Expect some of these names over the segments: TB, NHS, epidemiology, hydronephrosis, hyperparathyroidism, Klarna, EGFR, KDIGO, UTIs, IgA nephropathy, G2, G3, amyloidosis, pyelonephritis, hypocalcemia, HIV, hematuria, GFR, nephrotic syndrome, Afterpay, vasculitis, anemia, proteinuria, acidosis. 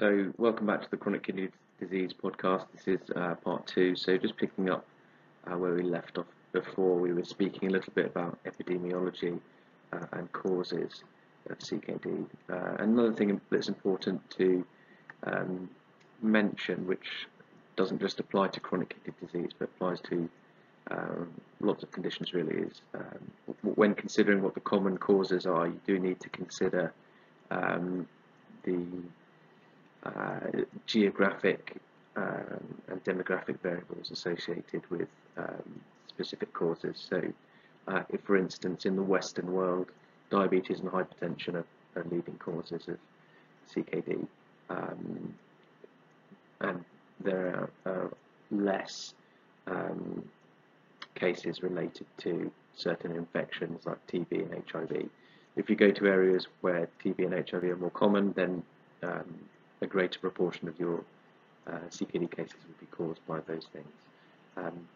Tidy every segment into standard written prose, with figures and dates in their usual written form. So welcome back to the Chronic Kidney Disease Podcast. This is part two, so just picking up where we left off before. We were speaking a little bit about epidemiology and causes of CKD. Another thing that's important to mention, which doesn't just apply to chronic kidney disease but applies to lots of conditions really, is when considering what the common causes are, you do need to consider the geographic and demographic variables associated with specific causes. So if, for instance, in the Western world, diabetes and hypertension are leading causes of CKD, and there are less cases related to certain infections like TB and HIV. If you go to areas where TB and HIV are more common, then a greater proportion of your CKD cases would be caused by those things.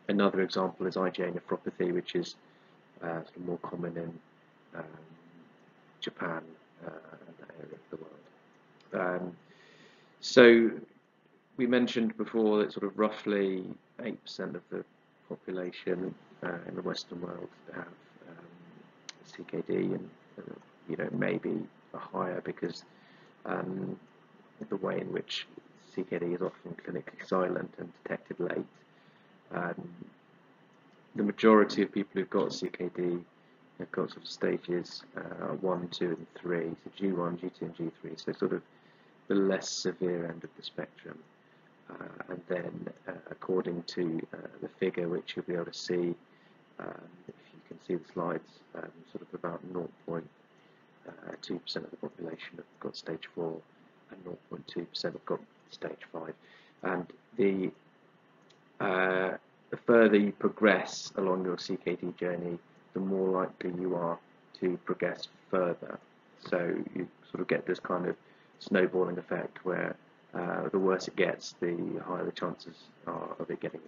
Another example is IgA nephropathy, which is sort of more common in Japan and that area of the world. So we mentioned before that sort of roughly 8% of the population in the Western world have CKD, and you know, maybe higher because the way in which CKD is often clinically silent and detected late. The majority of people who've got CKD have got sort of stages 1, 2 and 3, so G1, G2 and G3, so sort of the less severe end of the spectrum. And then according to the figure, which you'll be able to see if you can see the slides, sort of about 0.2% of the population have got stage 4. And 0.2% have got stage 5, and the further you progress along your CKD journey, the more likely you are to progress further. So you sort of get this kind of snowballing effect where the worse it gets, the higher the chances are of it getting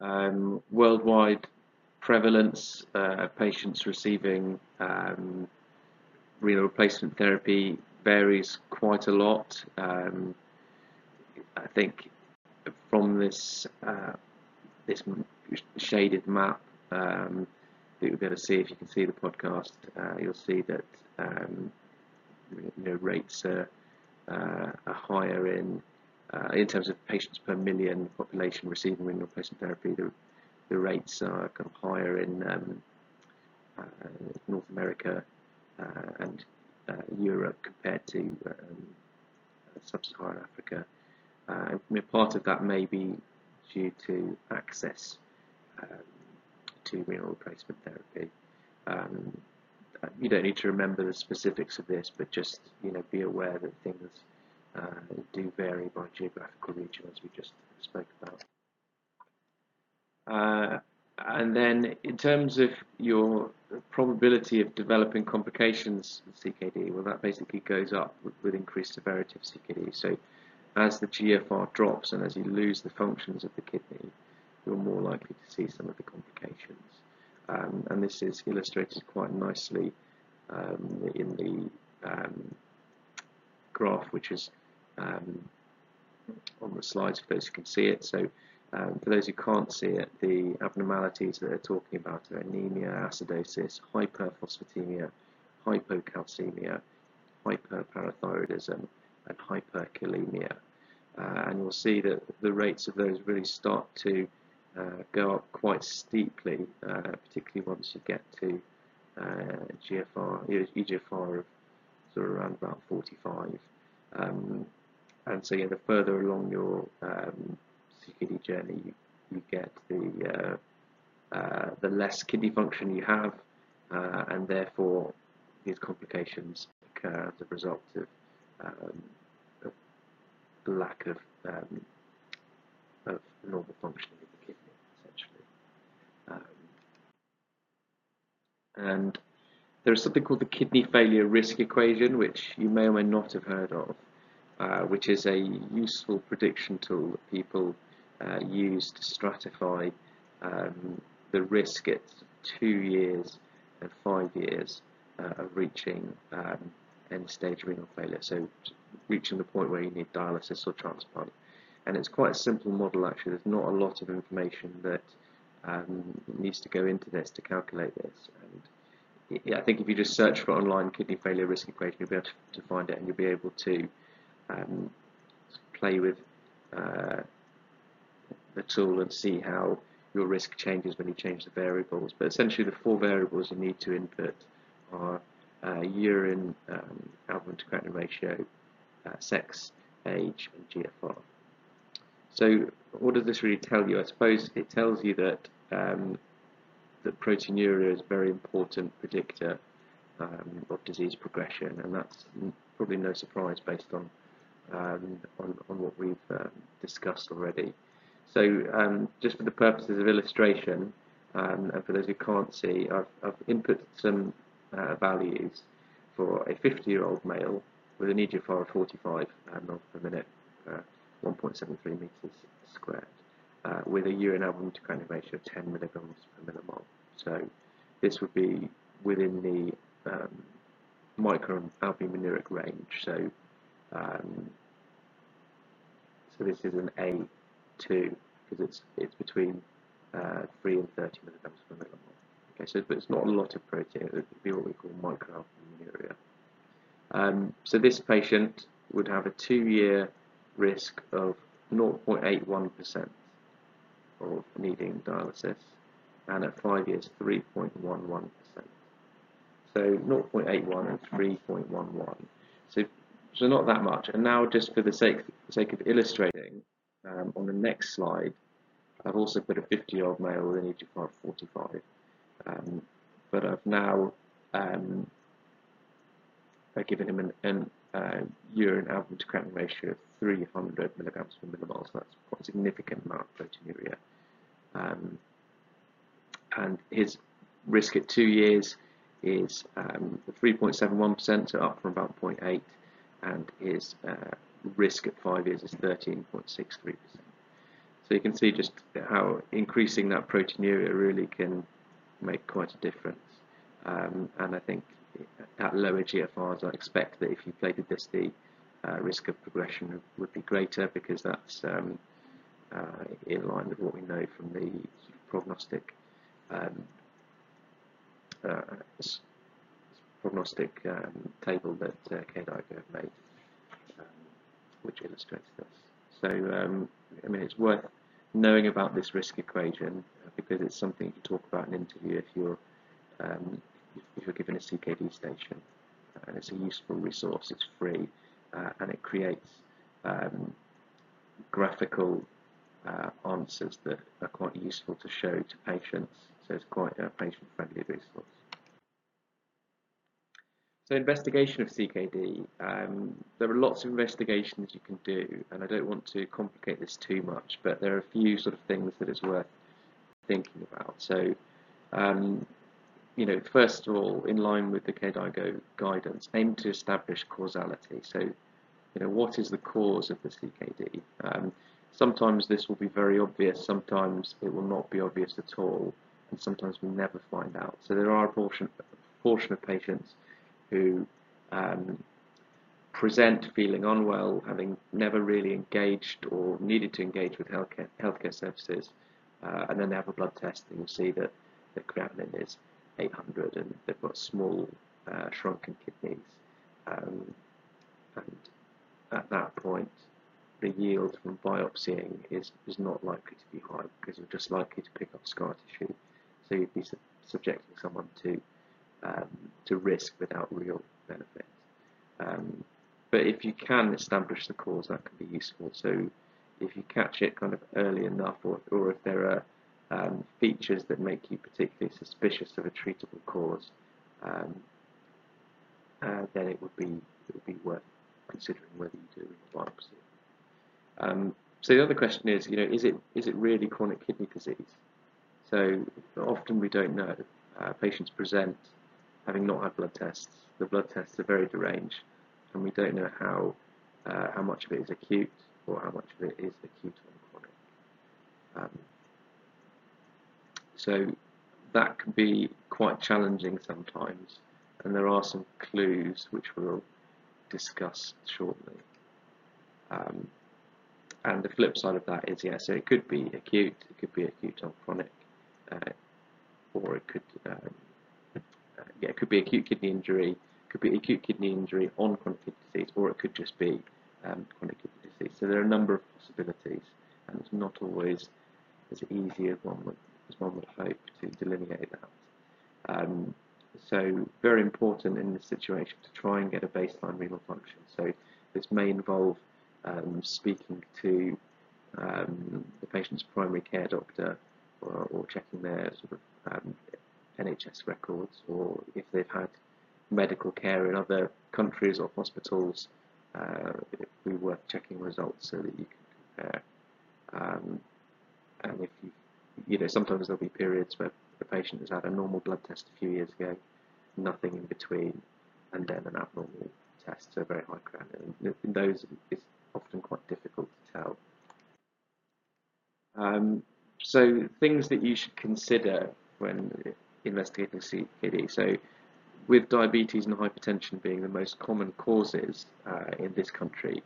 worse. Worldwide prevalence, patients receiving renal replacement therapy varies quite a lot. I think from this this shaded map that you'll be able to see if you can see the podcast, you'll see that you know, rates are higher in terms of patients per million population receiving renal replacement therapy. The rates are kind of higher in North America and Europe compared to sub-Saharan Africa. Part of that may be due to access to renal replacement therapy. You don't need to remember the specifics of this, but just, you know, be aware that things do vary by geographical region, as we just spoke about. And then in terms of your probability of developing complications with CKD, well, that basically goes up with increased severity of CKD. So as the GFR drops and as you lose the functions of the kidney, you're more likely to see some of the complications. And this is illustrated quite nicely in the graph, which is on the slides for those who can see it. So for those who can't see it, the abnormalities that they're talking about are anemia, acidosis, hyperphosphatemia, hypocalcemia, hyperparathyroidism, and hyperkalemia. And you'll see that the rates of those really start to go up quite steeply, particularly once you get to EGFR of sort of around about 45. And so, yeah, the further along your CKD journey you get, the less kidney function you have, and therefore these complications occur as a result of the lack of normal functioning of the kidney, essentially. And there is something called the kidney failure risk equation, which you may or may not have heard of, which is a useful prediction tool that people used to stratify the risk at 2 years and 5 years of reaching end-stage renal failure, so reaching the point where you need dialysis or transplant. And it's quite a simple model actually. There's not a lot of information that needs to go into this to calculate this. And I think if you just search for online kidney failure risk equation, you'll be able to find it, and you'll be able to play with the tool and see how your risk changes when you change the variables. But essentially the four variables you need to input are urine albumin to creatinine ratio, sex, age, and GFR. So what does this really tell you? I suppose it tells you that that proteinuria is a very important predictor of disease progression, and that's probably no surprise based on what we've discussed already. So just for the purposes of illustration, and for those who can't see, I've input some values for a 50-year-old male with an EGFR of 45 mL per minute, 1.73 meters squared, with a urine albumin to creatinine ratio of 10 milligrams per millimole. So this would be within the microalbuminuric range. So so this is an A2 because it's between 3 and 30 milligrams per millimole. Okay, so but it's not a lot of protein. It would be what we call microalbuminuria. So this patient would have a 2-year risk of 0.81% of needing dialysis, and at 5 years 3.11%. So 0.81 and 3.11. So not that much. And now, just for the sake of illustrating, on the next slide, I've also put a 50-year-old male with an EGFR of 45, but I've now I've given him an urine albumin to creatinine ratio of 300 milligrams per millimole, so that's quite a significant amount of proteinuria. And his risk at 2 years is 3.71%, so up from about 0.8, and his risk at 5 years is 13.63%. So you can see just how increasing that proteinuria really can make quite a difference. And I think at lower GFRs, I expect that if you plated this, the risk of progression would be greater, because that's in line with what we know from the sort of prognostic table that KDIGO have made, which illustrates this. So I mean, it's worth knowing about this risk equation, because it's something to talk about in an interview if you're given a CKD station, and it's a useful resource. It's free, and it creates graphical answers that are quite useful to show to patients, so it's quite a patient-friendly resource. So investigation of CKD, there are lots of investigations you can do, and I don't want to complicate this too much, but there are a few sort of things that it's worth thinking about. So you know, first of all, in line with the KDIGO guidance, aim to establish causality. So, you know, what is the cause of the CKD? Sometimes this will be very obvious, sometimes it will not be obvious at all, and sometimes we never find out. So there are a portion of patients who present feeling unwell, having never really engaged or needed to engage with healthcare services, and then they have a blood test and you'll see that the creatinine is 800 and they've got small shrunken kidneys, and at that point the yield from biopsying is not likely to be high, because you're just likely to pick up scar tissue, so you'd be subjecting someone to risk without real benefit. But if you can establish the cause, that can be useful. So if you catch it kind of early enough, or if there are features that make you particularly suspicious of a treatable cause, then it would be worth considering whether you do a biopsy. So the other question is, you know, is it really chronic kidney disease? So often we don't know. Patients present having not had blood tests. The blood tests are very deranged, and we don't know how much of it is acute or how much of it is acute and chronic. So that can be quite challenging sometimes, and there are some clues which we'll discuss shortly. And the flip side of that is, yes, it could be acute, it could be acute or chronic, or it could, yeah, it could be acute kidney injury, it could be acute kidney injury on chronic kidney disease, or it could just be chronic kidney disease. So there are a number of possibilities, and it's not always as easy as one would hope to delineate that. So very important in this situation to try and get a baseline renal function. So this may involve speaking to the patient's primary care doctor, or checking their sort of NHS records, or if they've had medical care in other countries or hospitals, it would be worth checking results so that you can compare. And if you know, sometimes there'll be periods where the patient has had a normal blood test a few years ago, nothing in between, and then an abnormal test, so very high creatinine. In those, it's often quite difficult to tell. So things that you should consider when investigating CKD. So with diabetes and hypertension being the most common causes in this country,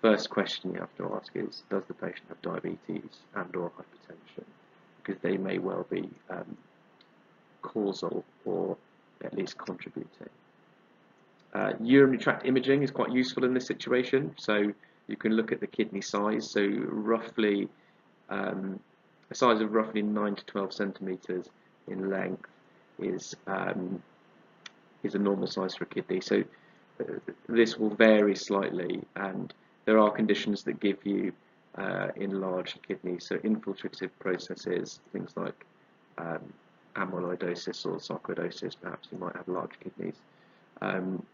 the first question you have to ask is, does the patient have diabetes and or hypertension? Because they may well be causal, or at least contributing. Urinary tract imaging is quite useful in this situation. So you can look at the kidney size. So roughly a size of roughly 9 to 12 centimetres in length is a normal size for a kidney. So this will vary slightly, and there are conditions that give you enlarged kidneys, so infiltrative processes, things like amyloidosis or sarcoidosis, perhaps you might have large kidneys. And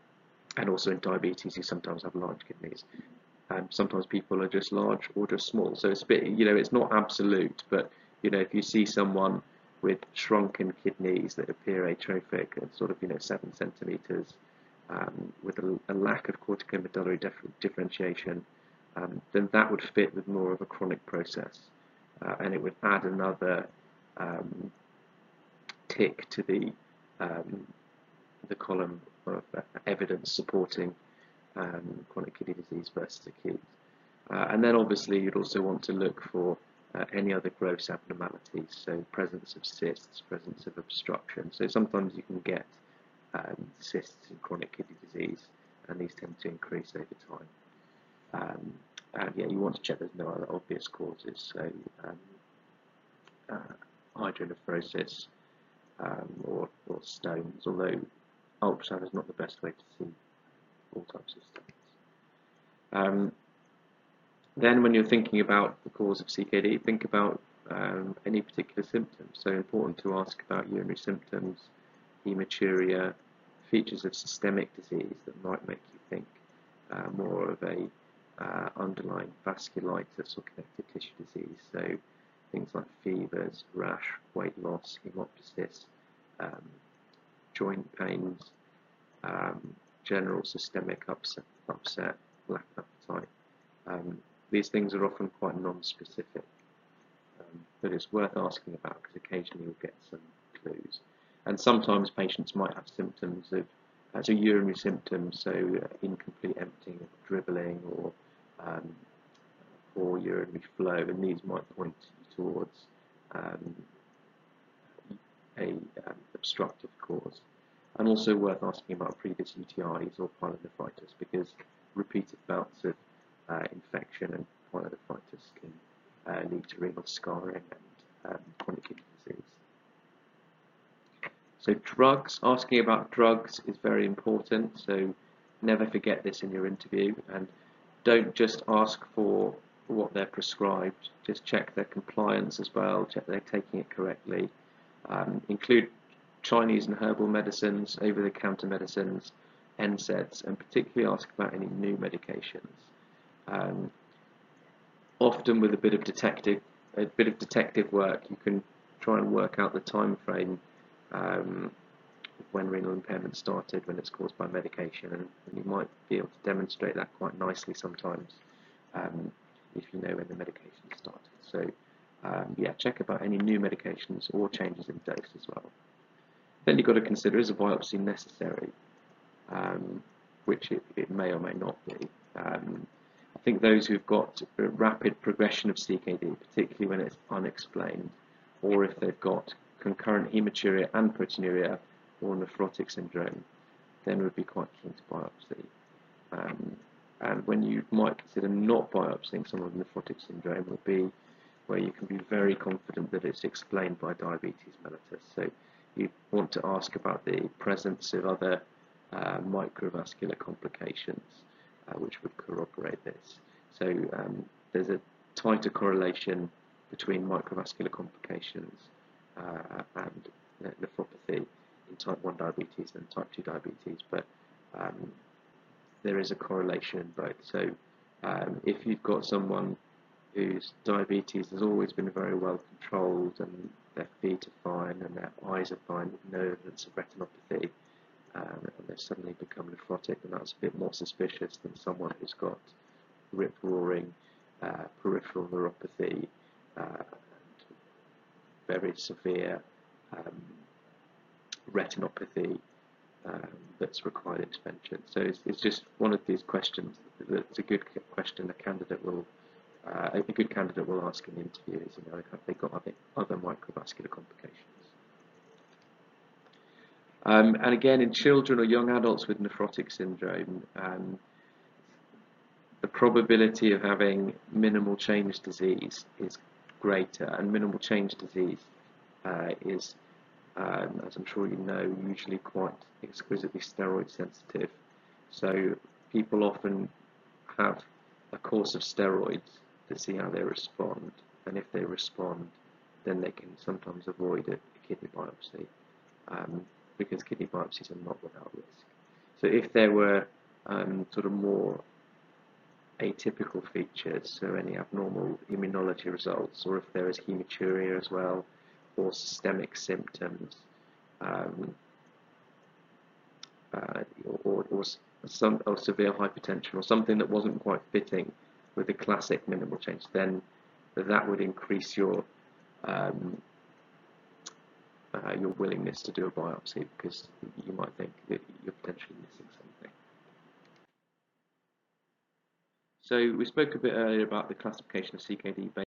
also in diabetes, you sometimes have large kidneys. Sometimes people are just large or just small. So it's a bit, you know, it's not absolute, but you know, if you see someone with shrunken kidneys that appear atrophic and sort of, you know, 7 centimeters, with a lack of corticomedullary differentiation, then that would fit with more of a chronic process, and it would add another tick to the column of evidence supporting chronic kidney disease versus acute. And then obviously you'd also want to look for any other gross abnormalities, so presence of cysts, presence of obstruction. So sometimes you can get cysts in chronic kidney disease, and these tend to increase over time. And yeah, you want to check there's no other obvious causes, so hydronephrosis or stones, although ultrasound is not the best way to see all types of stones. Then when you're thinking about the cause of CKD, think about any particular symptoms. So important to ask about urinary symptoms, hematuria, features of systemic disease that might make you think more of a underlying vasculitis or connective tissue disease. So things like fevers, rash, weight loss, hemoptysis, joint pains, general systemic upset, lack of appetite. These things are often quite non-specific, but it's worth asking about because occasionally you'll get some clues. And sometimes patients might have symptoms of urinary symptoms, so incomplete emptying, dribbling, or poor urinary flow, and these might point you towards an obstructive cause. And also worth asking about previous UTIs or pyelonephritis, because repeated bouts of infection and pyelonephritis can lead to renal scarring and chronic kidney disease. So drugs, asking about drugs is very important, so never forget this in your interview, and don't just ask for what they're prescribed, just check their compliance as well, check they're taking it correctly. Include Chinese and herbal medicines, over-the-counter medicines, NSAIDs, and particularly ask about any new medications. Often with a bit of detective work, you can try and work out the time frame when renal impairment started, when it's caused by medication, and you might be able to demonstrate that quite nicely sometimes if you know when the medication started. So yeah, check about any new medications or changes in dose as well. Then you've got to consider, is a biopsy necessary, which it may or may not be. I think those who've got rapid progression of CKD, particularly when it's unexplained, or if they've got concurrent hematuria and proteinuria or nephrotic syndrome, then would be quite keen to biopsy. And when you might consider not biopsying someone with nephrotic syndrome would be where you can be very confident that it's explained by diabetes mellitus. So you want to ask about the presence of other microvascular complications which would corroborate this. So there's a tighter correlation between microvascular complications and nephropathy in type 1 diabetes and type 2 diabetes, but there is a correlation in both. So if you've got someone whose diabetes has always been very well controlled and their feet are fine and their eyes are fine with no evidence of retinopathy, and they've suddenly become nephrotic, and that's a bit more suspicious than someone who's got rip-roaring peripheral neuropathy, very severe retinopathy that's required expansion. So it's just one of these questions that's a good question a good candidate will ask in interviews, you know, have they got other microvascular complications. And again, in children or young adults with nephrotic syndrome, the probability of having minimal change disease is greater, and minimal change disease is, as I'm sure you know, usually quite exquisitely steroid sensitive. So people often have a course of steroids to see how they respond, and if they respond, then they can sometimes avoid a kidney biopsy, because kidney biopsies are not without risk. So if there were sort of more atypical features, so any abnormal immunology results, or if there is hematuria as well, or systemic symptoms, or severe hypertension, or something that wasn't quite fitting with the classic minimal change, then that would increase your willingness to do a biopsy, because you might think that you're potentially missing something. So we spoke a bit earlier about the classification of CKD based